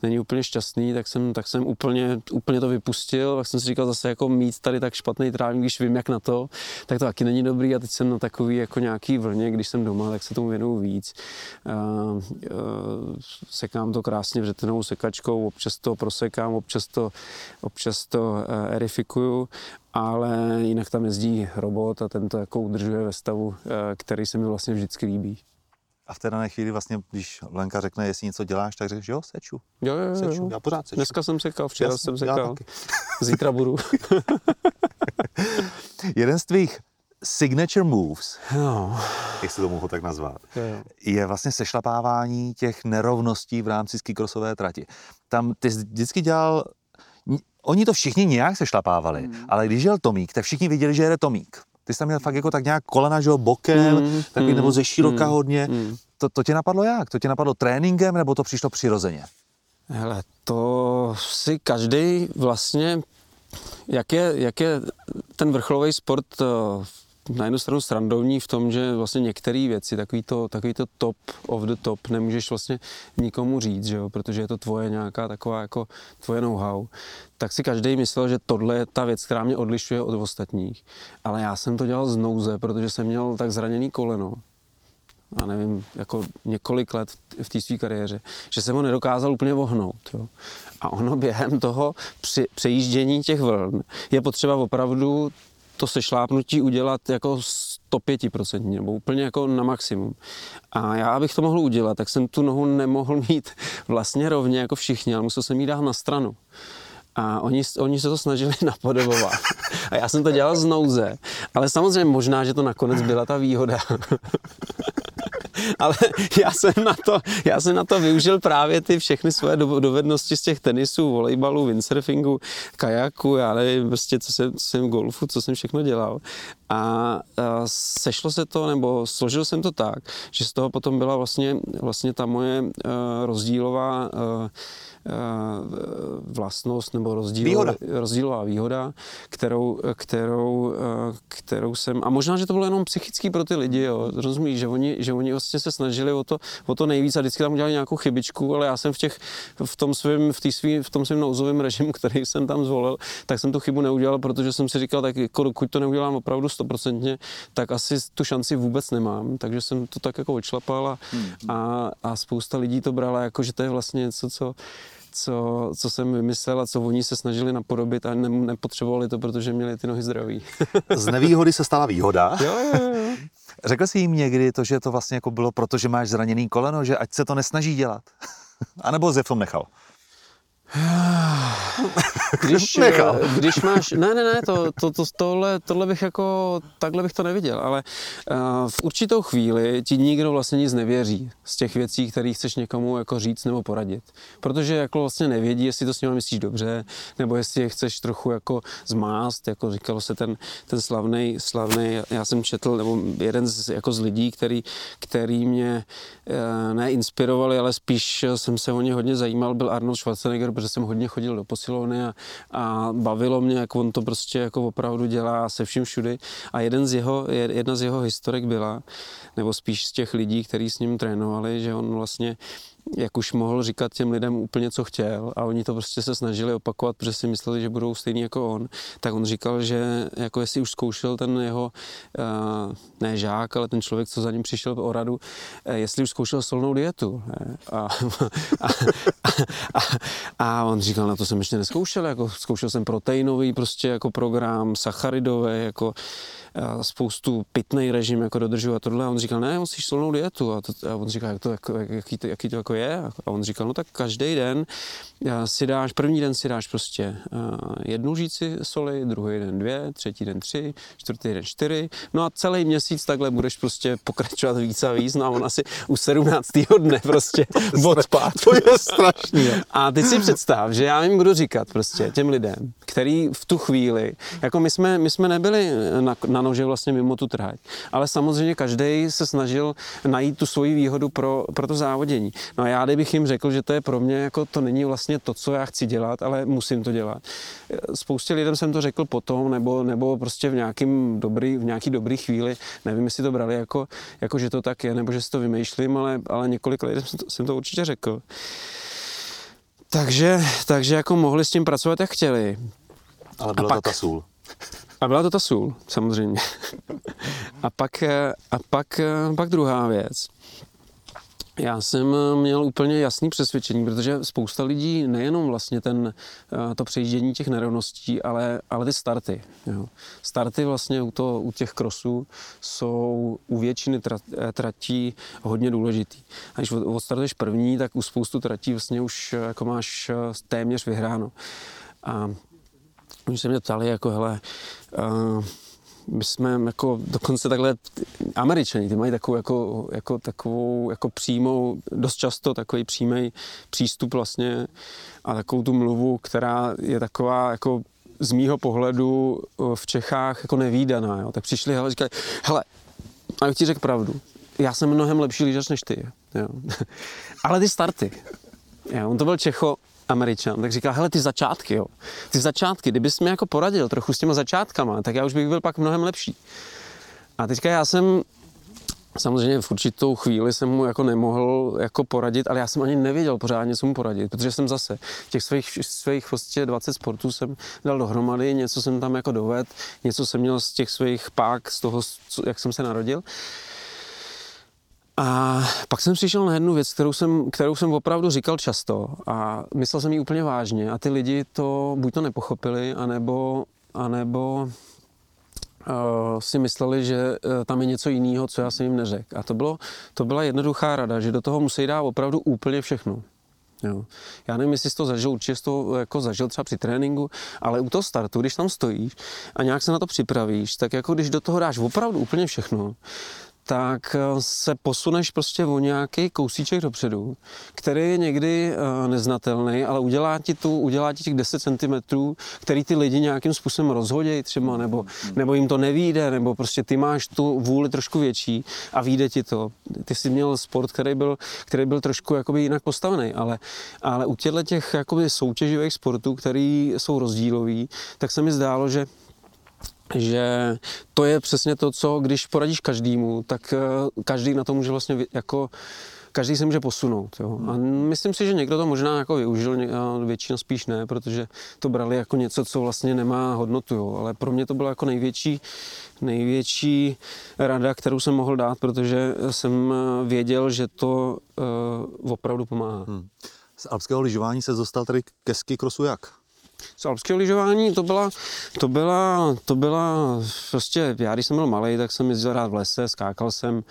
není úplně šťastný, tak jsem úplně to vypustil. Tak jsem si říkal zase jako mít tady tak špatný trávník, když vím jak na to, tak to taky není dobrý. A teď jsem na takový jako nějaký vlně, když jsem doma, tak se tomu věnuju víc. Sekám to krásně vřetenou sekačkou, občas to prosekám, občas to erifikuju, ale jinak tam jezdí robot a ten to jako udržuje ve stavu, který se mi vlastně vždycky líbí. A v té dané chvíli vlastně, když Lenka řekne, jestli něco děláš, tak řekneš, jo, seču. Jo. Já pořád seču. Dneska jsem sekal, včera jsem sekal, zítra budu. Jeden z tvých signature moves, no, jak se to mohu tak nazvat, je vlastně sešlapávání těch nerovností v rámci skicrossové trati. Tam ty vždycky dělal, oni to všichni nějak sešlapávali, ale když jel Tomík, tak všichni viděli, že jede Tomík. Ty jsi tam měl fakt jako tak nějak kolena, že jo, bokem, takový nebo ze široka hodně. To tě napadlo jak? To tě napadlo tréninkem, nebo to přišlo přirozeně? Hele, to si každý vlastně, jak je ten vrcholový sport na jednu stranu srandovní v tom, že vlastně některé věci, takový to top of the top, nemůžeš vlastně nikomu říct, že jo, protože je to tvoje nějaká taková jako tvoje know-how. Tak si každý myslel, že tohle je ta věc, která mě odlišuje od ostatních. Ale já jsem to dělal z nouze, protože jsem měl tak zraněný koleno. A nevím, jako několik let v té své kariéře, že jsem ho nedokázal úplně ohnout. Jo. A ono během toho přejíždění těch vln je potřeba opravdu to sešlápnutí udělat jako 105% nebo úplně jako na maximum. A já, abych to mohl udělat, tak jsem tu nohu nemohl mít vlastně rovně jako všichni, ale musel jsem jí dát na stranu. A oni se to snažili napodobovat. A já jsem to dělal z nouze. Ale samozřejmě možná, že to nakonec byla ta výhoda. Ale já jsem na to využil právě ty všechny svoje dovednosti z těch tenisů, volejbalů, windsurfingu, kajaku, já nevím, prostě co jsem golfu, co jsem všechno dělal. A sešlo se to, nebo složil jsem to tak, že z toho potom byla vlastně ta moje rozdílová vlastnost nebo rozdílová výhoda, kterou jsem, a možná, že to bylo jenom psychický pro ty lidi, jo, rozumíš, že oni vlastně se snažili o to nejvíc a vždycky tam udělali nějakou chybičku, ale já jsem v tom svém nouzovém režimu, který jsem tam zvolil, tak jsem tu chybu neudělal, protože jsem si říkal, tak jako dokud to neudělám opravdu 100%, tak asi tu šanci vůbec nemám, takže jsem to tak jako odšlapal a spousta lidí to brala jako, že to je vlastně něco, co jsem vymyslel a co oni se snažili napodobit a nepotřebovali to, protože měli ty nohy zdraví. Z nevýhody se stala výhoda. Jo. Řekl jsi jim někdy to, že to vlastně jako bylo proto, že máš zraněný koleno, že ať se to nesnaží dělat? A nebo jsi v tom nechal? Když máš, ne, tohle bych jako, takhle bych to neviděl, ale v určitou chvíli ti nikdo vlastně nic nevěří z těch věcí, které chceš někomu jako říct nebo poradit, protože jako vlastně nevědí, jestli to s nimi myslíš dobře, nebo jestli je chceš trochu jako zmást, jako říkalo se ten slavnej, já jsem četl, nebo jeden z lidí, který mě neinspirovali, ale spíš jsem se o ně hodně zajímal, byl Arnold Schwarzenegger, protože jsem hodně chodil do posilovny a bavilo mě, jak on to prostě jako opravdu dělá se vším všudy. A jedna z jeho historek byla, nebo spíš z těch lidí, kteří s ním trénovali, že on vlastně jak už mohl říkat těm lidem úplně, co chtěl, a oni to prostě se snažili opakovat, protože si mysleli, že budou stejný jako on, tak on říkal, že jako jestli už zkoušel ten jeho, ne žák, ale ten člověk, co za ním přišel o radu, jestli už zkoušel solnou dietu. A on říkal, na to jsem ještě nezkoušel, jako zkoušel jsem proteinový prostě jako program, sacharidové, jako spoustu pitnej režim jako dodržuju a tohle. A on říkal, ne, musíš solnou dietu. A on říkal, jaký to jako je? A on říkal, no tak každý den si dáš, první den si dáš prostě jednu lžíci soli, druhý den 2, třetí den 3, čtvrtý den 4, no a celý měsíc takhle budeš prostě pokračovat víc a víc, no a on asi u 17. dne prostě odpad. To je strašný. A teď si představ, že já jim budu říkat prostě těm lidem, který v tu chvíli, jako my jsme nebyli na nože vlastně mimo tu trať, ale samozřejmě každý se snažil najít tu svoji výhodu pro to závodění. No a já kdybych jim řekl, že to je pro mě, jako to není vlastně to, co já chci dělat, ale musím to dělat. Spoustě lidem jsem to řekl potom, nebo prostě v nějaký dobrý chvíli, nevím, jestli to brali jako že to tak je, nebo že si to vymýšlím, ale několik lidem jsem to určitě řekl. Takže jako mohli s tím pracovat, jak chtěli. Ale byla to ta sůl. A byla to ta sůl, samozřejmě. A pak druhá věc. Já jsem měl úplně jasný přesvědčení, protože spousta lidí nejenom vlastně to přejíždění těch nerovností, ale ty starty. Jo. Starty vlastně u těch krosů jsou u většiny tratí hodně důležitý. A když odstartuješ první, tak u spoustu tratí vlastně už jako máš téměř vyhráno. A oni se mě ptali jako, hele, my jsme jako dokonce takhle Američani, ty mají takovou jako přímou, dost často takový přímý přístup vlastně a takovou tu mluvu, která je taková jako z mýho pohledu v Čechách jako nevídaná, jo. Tak přišli, hele, říkali, hele, a já ti řekl pravdu, já jsem mnohem lepší lyžař než ty, jo. Ale ty starty, jo, on to byl Čecho-Američan, tak říkal, hele, ty začátky, kdybys mi jako poradil trochu s těma začátkama, tak já už bych byl pak mnohem lepší. A teďka já jsem, samozřejmě v určitou chvíli jsem mu jako nemohl jako poradit, ale já jsem ani nevěděl pořádně, co mu poradit, protože jsem zase těch svých vlastně 20 sportů jsem dal dohromady, něco jsem tam jako dovedl, něco jsem měl z těch svých pák, z toho, jak jsem se narodil. A pak jsem přišel na jednu věc, kterou jsem opravdu říkal často a myslel jsem ji úplně vážně a ty lidi to buď to nepochopili, anebo si mysleli, že tam je něco jiného, co já jsem jim neřekl. A to byla jednoduchá rada, že do toho musí dát opravdu úplně všechno. Jo. Já nevím, jestli jsi to zažil, určitě jsi to jako zažil třeba při tréninku, ale u toho startu, když tam stojíš a nějak se na to připravíš, tak jako když do toho dáš opravdu úplně všechno, tak se posuneš prostě o nějaký kousíček dopředu, který je někdy neznatelný, ale udělá ti těch 10 cm, který ty lidi nějakým způsobem rozhodějí třeba, nebo jim to nevyjde, nebo prostě ty máš tu vůli trošku větší a vyjde ti to. Ty jsi měl sport, který byl trošku jakoby jinak postavený, ale u těch jakoby soutěživých sportů, který jsou rozdílový, tak se mi zdálo, že to je přesně to, co když poradíš každému, tak každý na to může vlastně jako každý se může posunout, jo. A myslím si, že někdo to možná jako využil, většina spíš ne, protože to brali jako něco, co vlastně nemá hodnotu, jo. Ale pro mě to byla jako největší rada, kterou jsem mohl dát, protože jsem věděl, že to opravdu pomáhá. Z alpského lyžování se dostal tady ke ski crossu jak? Z alpského lyžování to byla prostě, já když jsem byl malej, tak jsem jezdil rád v lese, skákal jsem,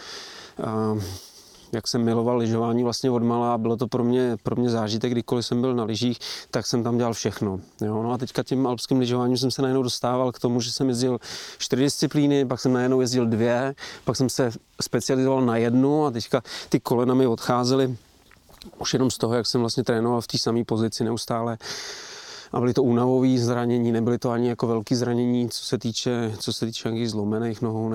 jak jsem miloval lyžování vlastně odmala, bylo to pro mě zážitek, kdykoliv jsem byl na lyžích, tak jsem tam dělal všechno. Jo? No a teďka tím alpským lyžováním jsem se najednou dostával k tomu, že jsem jezdil 4 disciplíny, pak jsem najednou jezdil 2, pak jsem se specializoval na 1 a teďka ty kolena mi odcházely už jenom z toho, jak jsem vlastně trénoval v té samé pozici neustále. A byly to únavové zranění, nebyly to ani jako velké zranění, co se týče nějakých zlomených nohou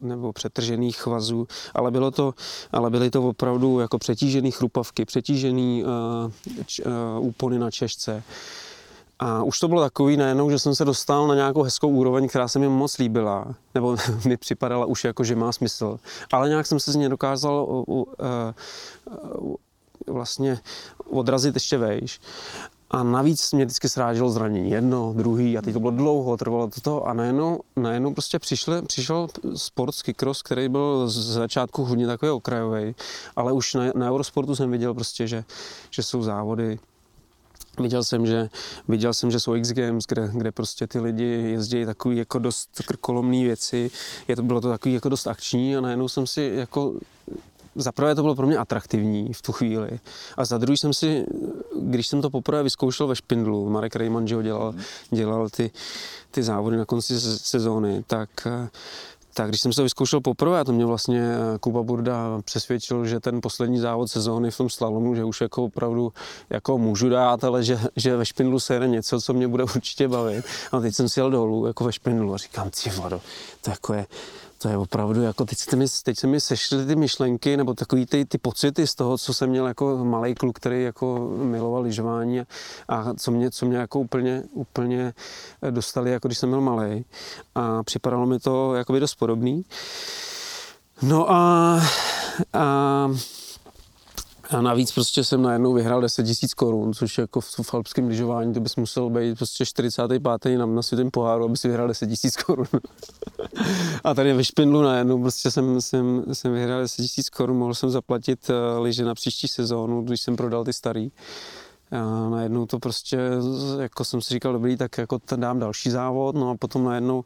nebo přetržených chvazů, ale byly to opravdu jako přetížené chrupavky, přetížené úpony na češce. A už to bylo takový najednou, že jsem se dostal na nějakou hezkou úroveň, která se mi moc líbila, nebo mi připadala už jako, že má smysl. Ale nějak jsem se z něj dokázal vlastně odrazit ještě vejš. A navíc mě vždycky sráželo zranění, jedno, druhý, a teď to bylo dlouho, trvalo to a najednou prostě přišel sport skikros, který byl z začátku hodně takový okrajový, ale už na Eurosportu jsem viděl prostě, že jsou závody. Viděl jsem, že jsou X Games, kde prostě ty lidi jezdí takový jako dost krkolomný věci. Bylo to takový jako dost akční a najednou jsem si jako... Za prvé to bylo pro mě atraktivní v tu chvíli a za druhý jsem si, když jsem to poprvé vyzkoušel ve Špindlu, Marek Rejman, že ho dělal ty závody na konci sezóny, tak když jsem se vyzkoušel poprvé, to mě vlastně Kuba Burda přesvědčil, že ten poslední závod sezóny v tom slalomu, že už jako opravdu jako můžu dát, ale že ve Špindlu se jede něco, co mě bude určitě bavit. A teď jsem si jel dolů jako ve Špindlu a říkám, ty vado, to je opravdu jako teď se mi sešly ty myšlenky nebo takový ty pocity z toho, co jsem měl jako malej kluk, který jako miloval lyžování a co mě jako úplně dostali, jako když jsem byl malej, a připadalo mi to jakoby dost podobný. No a navíc prostě jsem najednou vyhrál 10 000 korun, což jako v alpském lyžování to bys musel být prostě 45. na světovém poháru, aby si vyhrál 10 000 korun. A tady ve Špindlu najednou prostě jsem vyhrál 10 000 korun, mohl jsem zaplatit lyže na příští sezónu, když jsem prodal ty starý. A najednou to prostě, jako jsem si říkal, dobrý, tak jako dám další závod, no a potom najednou,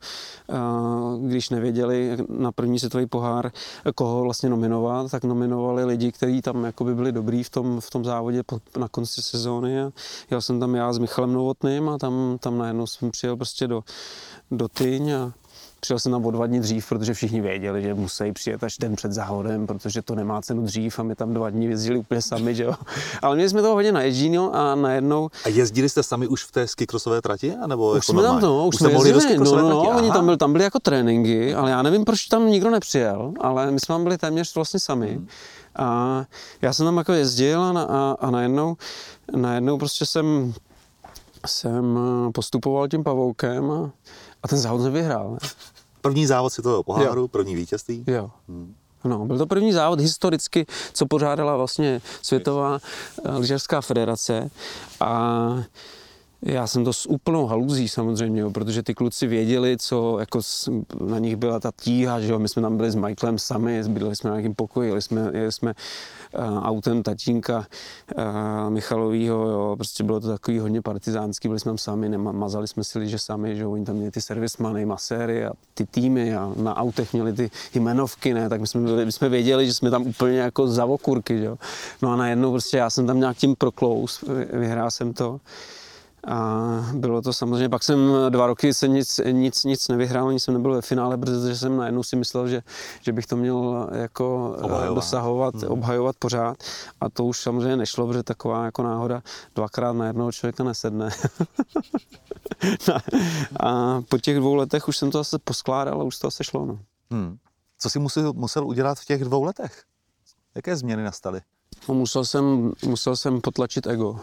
když nevěděli na první světový pohár, koho vlastně nominovat, tak nominovali lidi, kteří tam jakoby byli dobrý v tom závodě na konci sezóny. A jel jsem tam já s Michalem Novotným a tam najednou jsem přijel prostě do Tyň a přijel jsem tam o 2 dny dřív, protože všichni věděli, že musí přijet až den před závodem, protože to nemá cenu dřív a my tam 2 dny jezdili úplně sami, že jo. Ale měli jsme toho hodně naježdíno a najednou... A jezdili jste sami už v té skikrosové trati? Anebo už jako jsme normálně? Už jsme mohli jezdili. No, oni tam byli jako tréninky, ale já nevím, proč tam nikdo nepřijel, ale my jsme tam byli téměř vlastně sami. A já jsem tam jako jezdil a najednou prostě jsem postupoval tím pavoukem a ten závod nevyhrál. Ne? První závod světového poháru, jo. První vítězství. Jo. No, byl to první závod historicky, co pořádala vlastně Světová lyžařská federace. A já jsem to s úplnou haluzí samozřejmě, protože ty kluci věděli, co jako na nich byla ta tíha, že jo, my jsme tam byli s Michaelem sami, bydleli jsme na nějakém pokoji, jeli jsme autem tatínka Michalovýho, jo, prostě bylo to takový hodně partizánský, byli jsme tam sami, mazali jsme si lyže sami, že jo, oni tam měli ty servismany, maséry a ty týmy a na autech měli ty jmenovky, ne, tak my jsme věděli, že jsme tam úplně jako za okurky, že jo. No a najednou prostě já jsem tam nějak tím proklouz, vyhrál jsem to. A bylo to samozřejmě, pak jsem 2 roky se nic nevyhrál, ani jsem nebyl ve finále, protože jsem najednou si myslel, že bych to měl jako obhajovat pořád. A to už samozřejmě nešlo, protože taková jako náhoda 2x na jednoho člověka nesedne. A po těch 2 letech už jsem to zase poskládal a už to zase šlo. No. Co jsi musel udělat v těch 2 letech? Jaké změny nastaly? Musel jsem potlačit ego.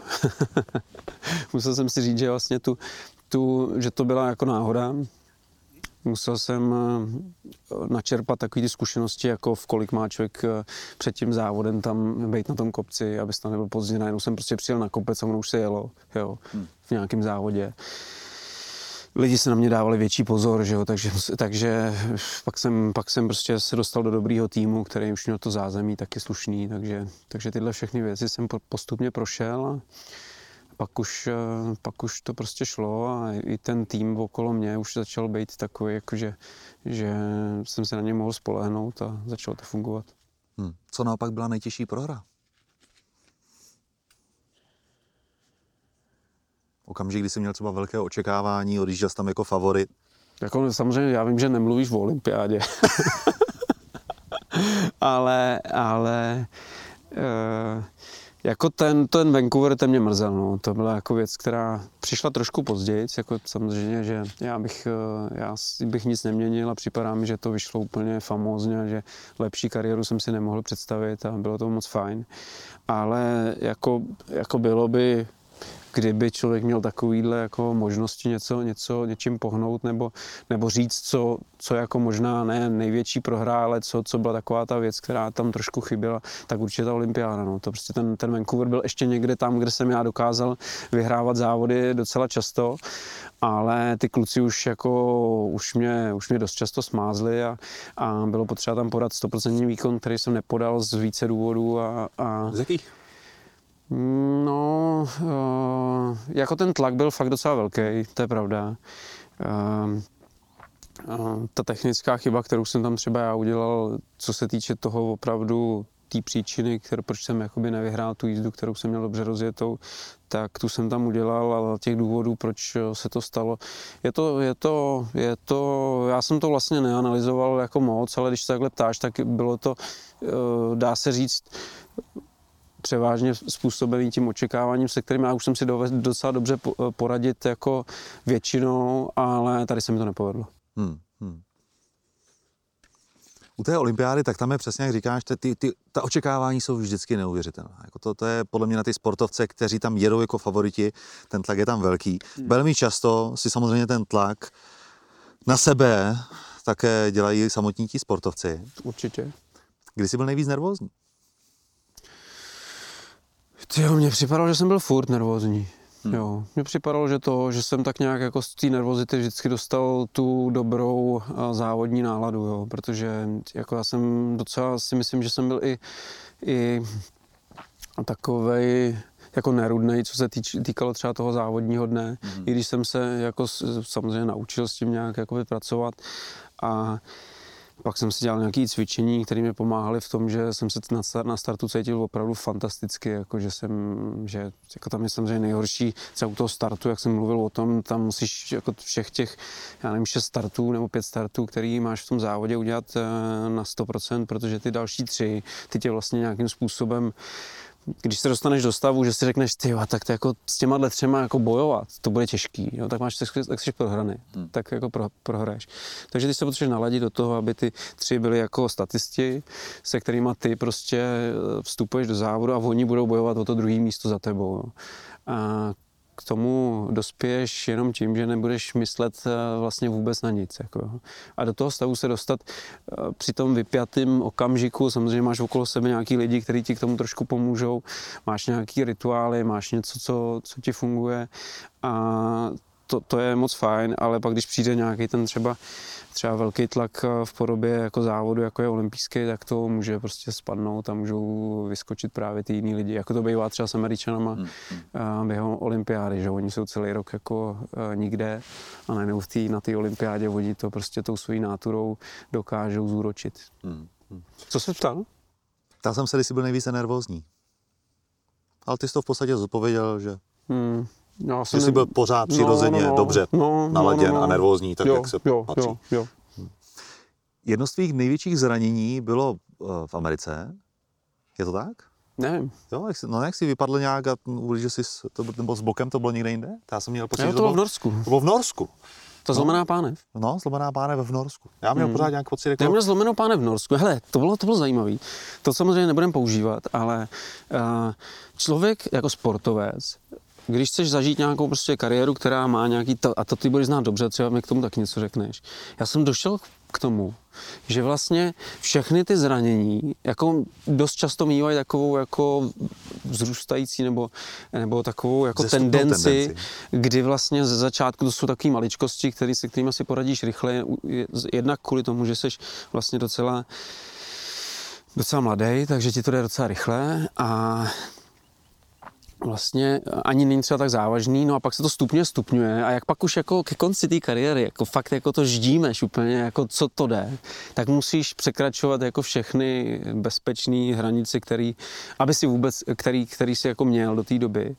Musel jsem si říct, že vlastně že to byla jako náhoda. Musel jsem načerpat takové ty zkušenosti, jako v kolik má člověk před tím závodem tam být na tom kopci, aby tam nebyl pozdě. Najednou jsem prostě přijel na kopec a ono už se jelo, jo, v nějakém závodě. Lidi se na mě dávali větší pozor, že jo, takže pak jsem prostě se dostal do dobrýho týmu, který už měl to zázemí taky slušný, takže tyhle všechny věci jsem postupně prošel a pak už to prostě šlo a i ten tým okolo mě už začal být takový, jakože, že jsem se na ně mohl spolehnout a začalo to fungovat. Co naopak byla nejtěžší prohra? Okamžik, kdy jsi měl třeba velké očekávání, odjížděl jsi tam jako favorit. Jako samozřejmě, já vím, že nemluvíš o olympiádě. ale jako ten Vancouver, ten mě mrzel, no. To byla jako věc, která přišla trošku později, jako samozřejmě, že já bych nic neměnil a připadá mi, že to vyšlo úplně famózně, že lepší kariéru jsem si nemohl představit a bylo to moc fajn. Ale jako bylo by kdyby člověk měl takovýhle jako možnosti něčím pohnout nebo říct, co jako možná ne největší prohra, ale co byla taková ta věc, která tam trošku chyběla, tak určitě ta olympiáda. No. To prostě ten Vancouver byl ještě někde tam, kde jsem já dokázal vyhrávat závody docela často, ale ty kluci už mě dost často smázli a bylo potřeba tam podat 100% výkon, který jsem nepodal z více důvodů. Z jakých? No, jako ten tlak byl fakt docela velký, to je pravda. Ta technická chyba, kterou jsem tam třeba já udělal, co se týče toho opravdu té příčiny, proč jsem jakoby nevyhrál tu jízdu, kterou jsem měl dobře rozjetou, tak tu jsem tam udělal, ale těch důvodů, proč se to stalo, já jsem to vlastně neanalyzoval jako moc, ale když se takhle ptáš, tak bylo to, dá se říct, převážně způsobený tím očekáváním, se kterým já už jsem si docela dobře poradit jako většinou, ale tady se mi to nepovedlo. U té olympiády, tak tam je přesně, jak říkáš, ta očekávání jsou vždycky neuvěřitelná. Jako to je podle mě na ty sportovce, kteří tam jedou jako favoriti, ten tlak je tam velký. Velmi často si samozřejmě ten tlak na sebe také dělají samotní ti sportovci. Určitě. Kdy jsi byl nejvíc nervózní? Jo, mně připadalo, že jsem byl furt nervózní. Jo, mně připadalo, že jsem tak nějak jako z té nervozity vždycky dostal tu dobrou závodní náladu, jo, protože jako já jsem docela si myslím, že jsem byl i takovej jako nerudnej, co se týkalo třeba toho závodního dne, i když jsem se jako samozřejmě naučil s tím nějak jakoby pracovat a pak jsem si dělal nějaké cvičení, které mi pomáhaly v tom, že jsem se na startu cítil opravdu fantasticky, jako že tam je samozřejmě nejhorší třeba u toho startu, jak jsem mluvil o tom, tam musíš jako všech těch, já nevím, 6 startů nebo 5 startů, který máš v tom závodě udělat na 100%, protože ty další 3, ty tě vlastně nějakým způsobem, když se dostaneš do stavu, že si řekneš, tak to jako s těma třema jako bojovat, to bude těžký, jo, tak máš jsi prohraný, tak jako prohraješ. Takže ty se potřebuješ naladit do toho, aby ty 3 byly jako statisti, se kterými ty prostě vstupuješ do závodu a oni budou bojovat o to druhé místo za tebou. Jo. A k tomu dospěješ jenom tím, že nebudeš myslet vlastně vůbec na nic. Jako. A do toho stavu se dostat při tom vypjatým okamžiku, samozřejmě máš okolo sebe nějaký lidi, kteří ti k tomu trošku pomůžou, máš nějaký rituály, máš něco, co ti funguje a to je moc fajn, ale pak když přijde nějaký ten třeba velký tlak v podobě jako závodu, jako je olympijský, tak to může prostě spadnout a můžou vyskočit právě ty jiný lidi. Jako to bývá třeba s Američanama během olympiády, že oni jsou celý rok jako nikde a najednou na té olympiádě oni to prostě tou svojí náturou dokážou zúročit. Co se ptal? Ptal jsem se, když jsi byl nejvíce nervózní. Ale ty jsi to v podstatě zodpověděl, že... Ty jsi byl pořád přirozeně dobře naladěn a nervózní, tak jak se patří. Jedno z tvých největších zranění bylo v Americe, je to tak? Nevím. Jo, jak jsi vypadl nějak a uvidíš, že jsi s bokem to bylo někde jinde? Já jsem měl pocit, že to bylo v Norsku. To bylo v Norsku. To zlomená pánev. No, zlomená pánev v Norsku. Já měl pořád nějak pocit, jako... Já měl zlomenou pánev v Norsku. Hele, to bylo zajímavý. To samozřejmě nebudem používat, ale člověk jako sportovec, když chceš zažít nějakou prostě kariéru, která má nějaký, a to ty budeš znát dobře, třeba mi k tomu tak něco řekneš. Já jsem došel k tomu, že vlastně všechny ty zranění jako dost často mívají takovou jako vzrůstající nebo takovou jako tendenci, kdy vlastně ze začátku to jsou takové maličkosti, se kterými si poradíš rychle, jednak kvůli tomu, že seš vlastně docela mladý, takže ti to jde docela rychle a vlastně ani není třeba tak závažný, no a pak se to stupňuje a jak pak už jako ke konci té kariéry, jako fakt jako to ždímeš úplně, jako co to jde, tak musíš překračovat jako všechny bezpečné hranice, který si jako měl do té doby,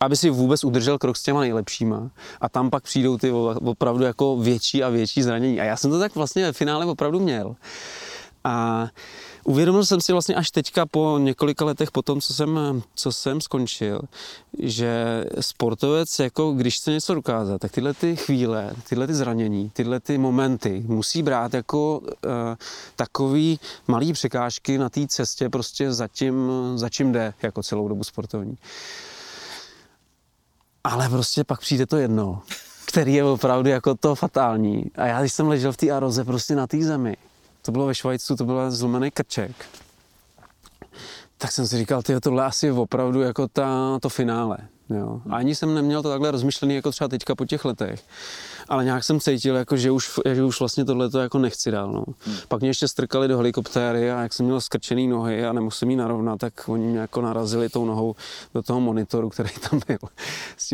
aby si vůbec udržel krok s těma nejlepšíma a tam pak přijdou ty opravdu jako větší a větší zranění a já jsem to tak vlastně ve finále opravdu měl. A uvědomil jsem si vlastně až teďka po několika letech po tom, co jsem skončil, že sportovec, jako když chce něco dokázat, tak tyhle ty chvíle, tyhle ty zranění, tyhle ty momenty musí brát jako takový malý překážky na té cestě prostě za čím jde jako celou dobu sportovní. Ale prostě pak přijde to jedno, který je opravdu jako to fatální. A já, když jsem ležel v té aroze prostě na té zemi, to bylo ve Švajcu, to byl zlomený krček, tak jsem si říkal, tyjo, tohle asi je opravdu jako to finále. Jo. A ani jsem neměl to takhle rozmyšlený jako třeba teďka po těch letech. Ale nějak jsem cítil, jako, že už vlastně tohle jako nechci dál. No. Pak mě ještě strkali do helikoptéry a jak jsem měl skrčený nohy a nemusel jí narovnat, tak oni mě jako narazili tou nohou do toho monitoru, který tam byl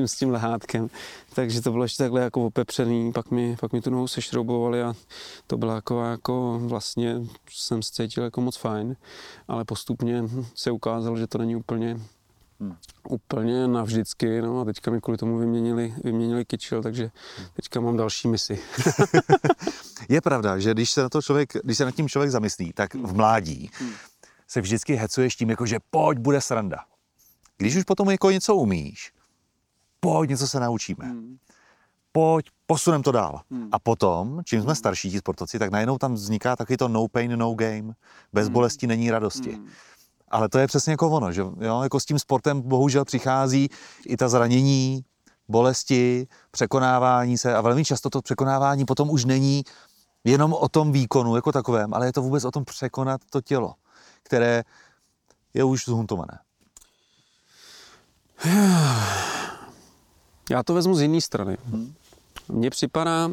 s tím lehátkem. Takže to bylo ještě takhle jako opepřený, pak mi tu nohu sešroubovali a to bylo jako vlastně jsem se cítil jako moc fajn, ale postupně se ukázalo, že to není úplně navždycky, no a teďka mi kvůli tomu vyměnili kyčel, takže teďka mám další misi. Je pravda, že když se nad tím člověk zamyslí, tak v mládí se vždycky hecuješ tím, jako že pojď, bude sranda. Když už potom jako něco umíš, pojď, něco se naučíme. Pojď, posunem to dál. A potom, čím jsme starší ti sportovci, tak najednou tam vzniká taky to no pain, no game. Bez bolesti není radosti. Ale to je přesně jako ono, že jo? Jako s tím sportem bohužel přichází i ta zranění, bolesti, překonávání se a velmi často to překonávání potom už není jenom o tom výkonu jako takovém, ale je to vůbec o tom překonat to tělo, které je už zhuntované. Já to vezmu z jiné strany. Mně připadá,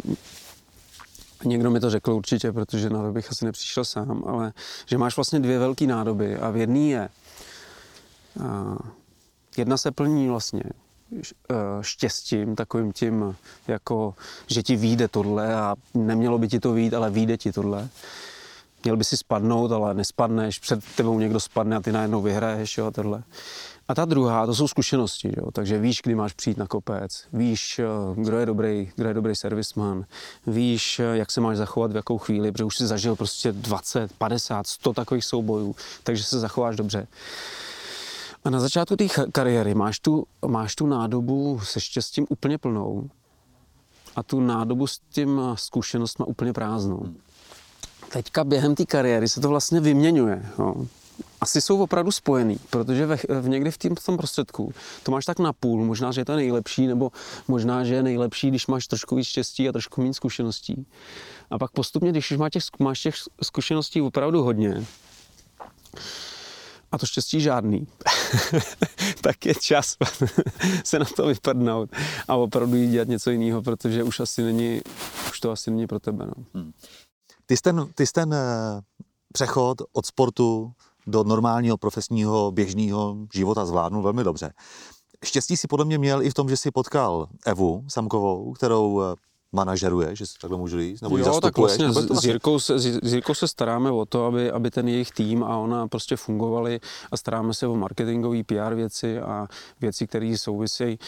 někdo mi to řekl určitě, protože na to bych asi nepřišel sám, ale že máš vlastně dvě velké nádoby a v jedné je. Jedna se plní vlastně štěstím, takovým tím, jako, že ti vyjde tohle a nemělo by ti to vyjít, ale vyjde ti tohle. Měl by si spadnout, ale nespadneš, před tebou někdo spadne a ty najednou vyhraješ, jo, tohle. A ta druhá, to jsou zkušenosti, jo? Takže víš, kdy máš přijít na kopec, víš, kdo je dobrý servisman, víš, jak se máš zachovat v jakou chvíli, protože už jsi zažil prostě 20, 50, 100 takových soubojů, takže se zachováš dobře. A na začátku té kariéry máš tu nádobu se štěstím úplně plnou a tu nádobu s tím zkušenostma úplně prázdnou. Teďka během té kariéry se to vlastně vyměňuje, jo? Asi jsou opravdu spojený, protože někdy v tom prostředku to máš tak na půl, možná, že je to nejlepší, nebo možná, že je nejlepší, když máš trošku víc štěstí a trošku méně zkušeností. A pak postupně, když už máš těch zkušeností opravdu hodně a to štěstí žádný, tak je čas se na to vypadnout a opravdu jít dělat něco jiného, protože už to asi není pro tebe. No. Ty jsi ten přechod od sportu do normálního, profesního, běžného života zvládnu velmi dobře. Štěstí si podle mě měl i v tom, že si potkal Evu Samkovou, kterou manažeruješ, že si takhle můžu říct, nebo ji zastupuješ. Jo, tak vlastně s Jirkou se staráme o to, aby ten jejich tým a ona prostě fungovaly a staráme se o marketingové PR věci a věci, které souvisejí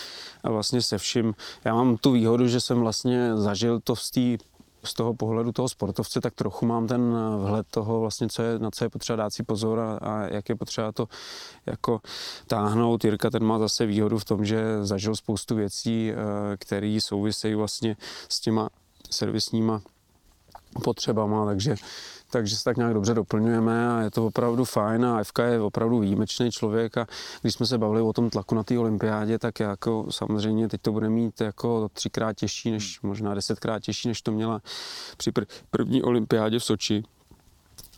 vlastně se vším. Já mám tu výhodu, že jsem vlastně zažil to z toho pohledu toho sportovce, tak trochu mám ten vhled toho vlastně, na co je potřeba dát si pozor a jak je potřeba to jako táhnout. Jirka ten má zase výhodu v tom, že zažil spoustu věcí, které souvisejí vlastně s těma servisníma potřebama, takže se tak nějak dobře doplňujeme a je to opravdu fajn a Evka je opravdu výjimečný člověk a když jsme se bavili o tom tlaku na té olympiádě, tak jako samozřejmě teď to bude mít jako 3x těžší, než možná 10x těžší, než to měla při první olympiádě v Soči.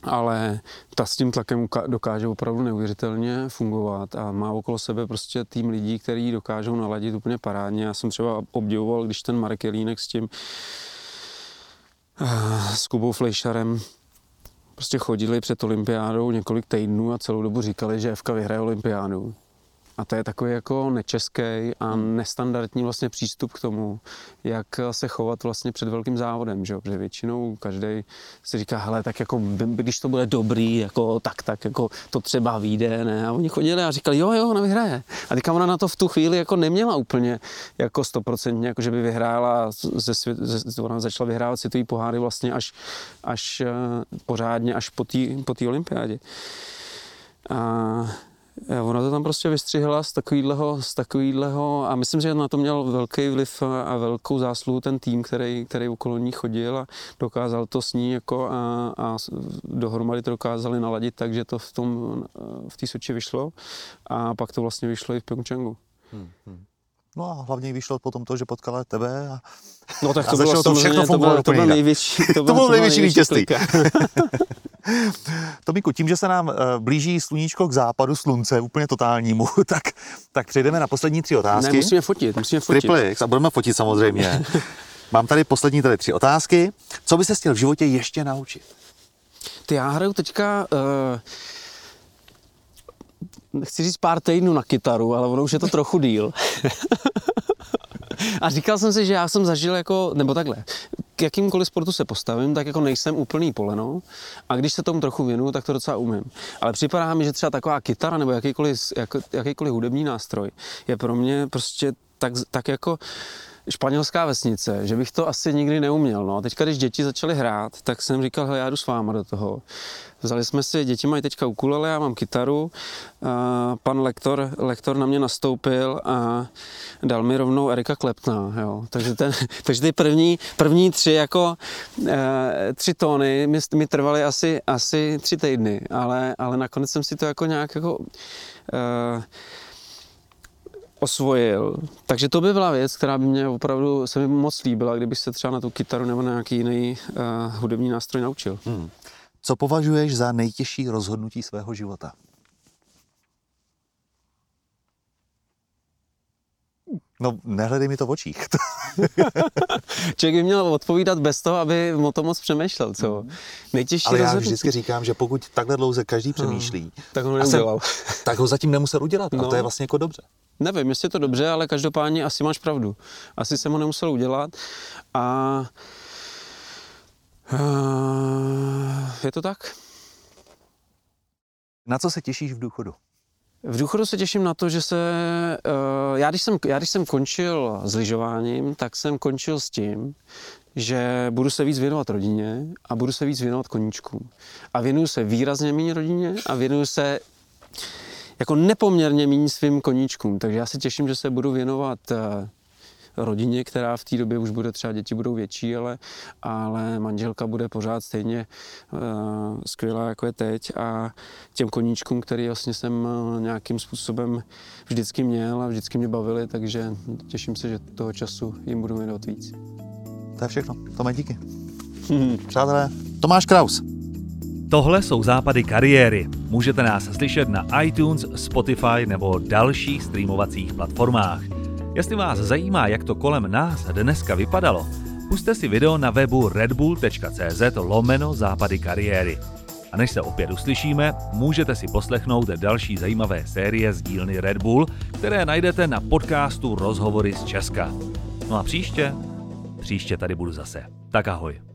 Ale ta s tím tlakem dokáže opravdu neuvěřitelně fungovat a má okolo sebe prostě tým lidí, kteří dokážou naladit úplně parádně. Já jsem třeba obdivoval, když ten Marek Jelínek s Kubou Flejšarem prostě chodili před olympiádou několik týdnů a celou dobu říkali, že Evka vyhraje olympiádu. A to je takový jako nečeský a nestandardní vlastně přístup k tomu, jak se chovat vlastně před velkým závodem, že jo? Protože většinou každý si říká, hele, tak jako když to bude dobrý, jako tak jako to třeba vyjde, ne? A oni chodili a říkali, jo, ona vyhraje. A teďka ona na to v tu chvíli jako neměla úplně jako 100%, jako že by vyhrála, ona začala vyhrávat světový poháry vlastně až pořádně, až po té olympiádě. Ona to tam prostě vystřihla z takovýhleho a myslím, že na to měl velký vliv a velkou zásluhu ten tým, který okolo ní chodil a dokázal to s ní jako a dohromady to dokázali naladit, takže to v té Soči vyšlo a pak to vlastně vyšlo i v Pyeongchangu. No a hlavně vyšlo potom to, že potkala tebe a, no, tak to a začalo to všechno fungovat. To bylo největší vítězství. Tomíku, tím, že se nám blíží sluníčko k západu slunce, úplně totálnímu, tak přejdeme na poslední tři otázky. Ne, musíme fotit. Triplex a budeme fotit samozřejmě. Mám tady poslední tři otázky. Co by se chtěl v životě ještě naučit? Ty, já hraju teďka... Chci říct pár týdnů na kytaru, ale ono už je to trochu díl. A říkal jsem si, že já jsem zažil jako, nebo takhle, k jakýmkoliv sportu se postavím, tak jako nejsem úplný poleno a když se tomu trochu věnuju, tak to docela umím. Ale připadá mi, že třeba taková kytara nebo jakýkoliv hudební nástroj je pro mě prostě tak jako španělská vesnice, že bych to asi nikdy neuměl. No. Teďka, když děti začaly hrát, tak jsem říkal, hele, já jdu s váma do toho. Vzali jsme si, děti mají teďka ukulele, já mám kytaru. Pan lektor na mě nastoupil a dal mi rovnou Erika Kleptna. Jo. Takže ty první tři, jako, tři tóny mi trvaly asi 3 týdny, ale nakonec jsem si to jako nějak jako... osvojil. Takže to by byla věc, která by mě opravdu se mi moc líbila, kdybych se třeba na tu kytaru nebo na nějaký jiný hudební nástroj naučil. Co považuješ za nejtěžší rozhodnutí svého života? No, nehledej mi to v očích. Člověk by měl odpovídat bez toho, aby o tom moc přemýšlel, co? Nejtěžší ale rozhodnutí. Já vždycky říkám, že pokud takhle dlouze každý přemýšlí, tak ho neudělal. Tak ho zatím nemusel udělat, no. A to je vlastně jako dobře. Nevím, jestli je to dobře, ale každopádně asi máš pravdu. Asi jsem ho nemusel udělat a je to tak. Na co se těšíš v důchodu? V důchodu se těším na to, že se... Já když jsem končil s lyžováním, tak jsem končil s tím, že budu se víc věnovat rodině a budu se víc věnovat koníčkům. A věnuju se výrazně méně rodině a věnuju se jako nepoměrně méně svým koníčkům. Takže já se těším, že se budu věnovat rodině, která v té době už bude, třeba děti budou větší, ale manželka bude pořád stejně skvělá, jako je teď, a těm koníčkům, který vlastně jsem nějakým způsobem vždycky měl a vždycky mě bavili, takže těším se, že toho času jim budu věnovat víc. To je všechno. Tome, díky. Přátelé, Tomáš Kraus. Tohle jsou Západy kariéry. Můžete nás slyšet na iTunes, Spotify nebo dalších streamovacích platformách. Jestli vás zajímá, jak to kolem nás dneska vypadalo, pusťte si video na webu redbull.cz/západy kariéry. A než se opět uslyšíme, můžete si poslechnout další zajímavé série z dílny Red Bull, které najdete na podcastu Rozhovory z Česka. No a příště tady budu zase. Tak ahoj.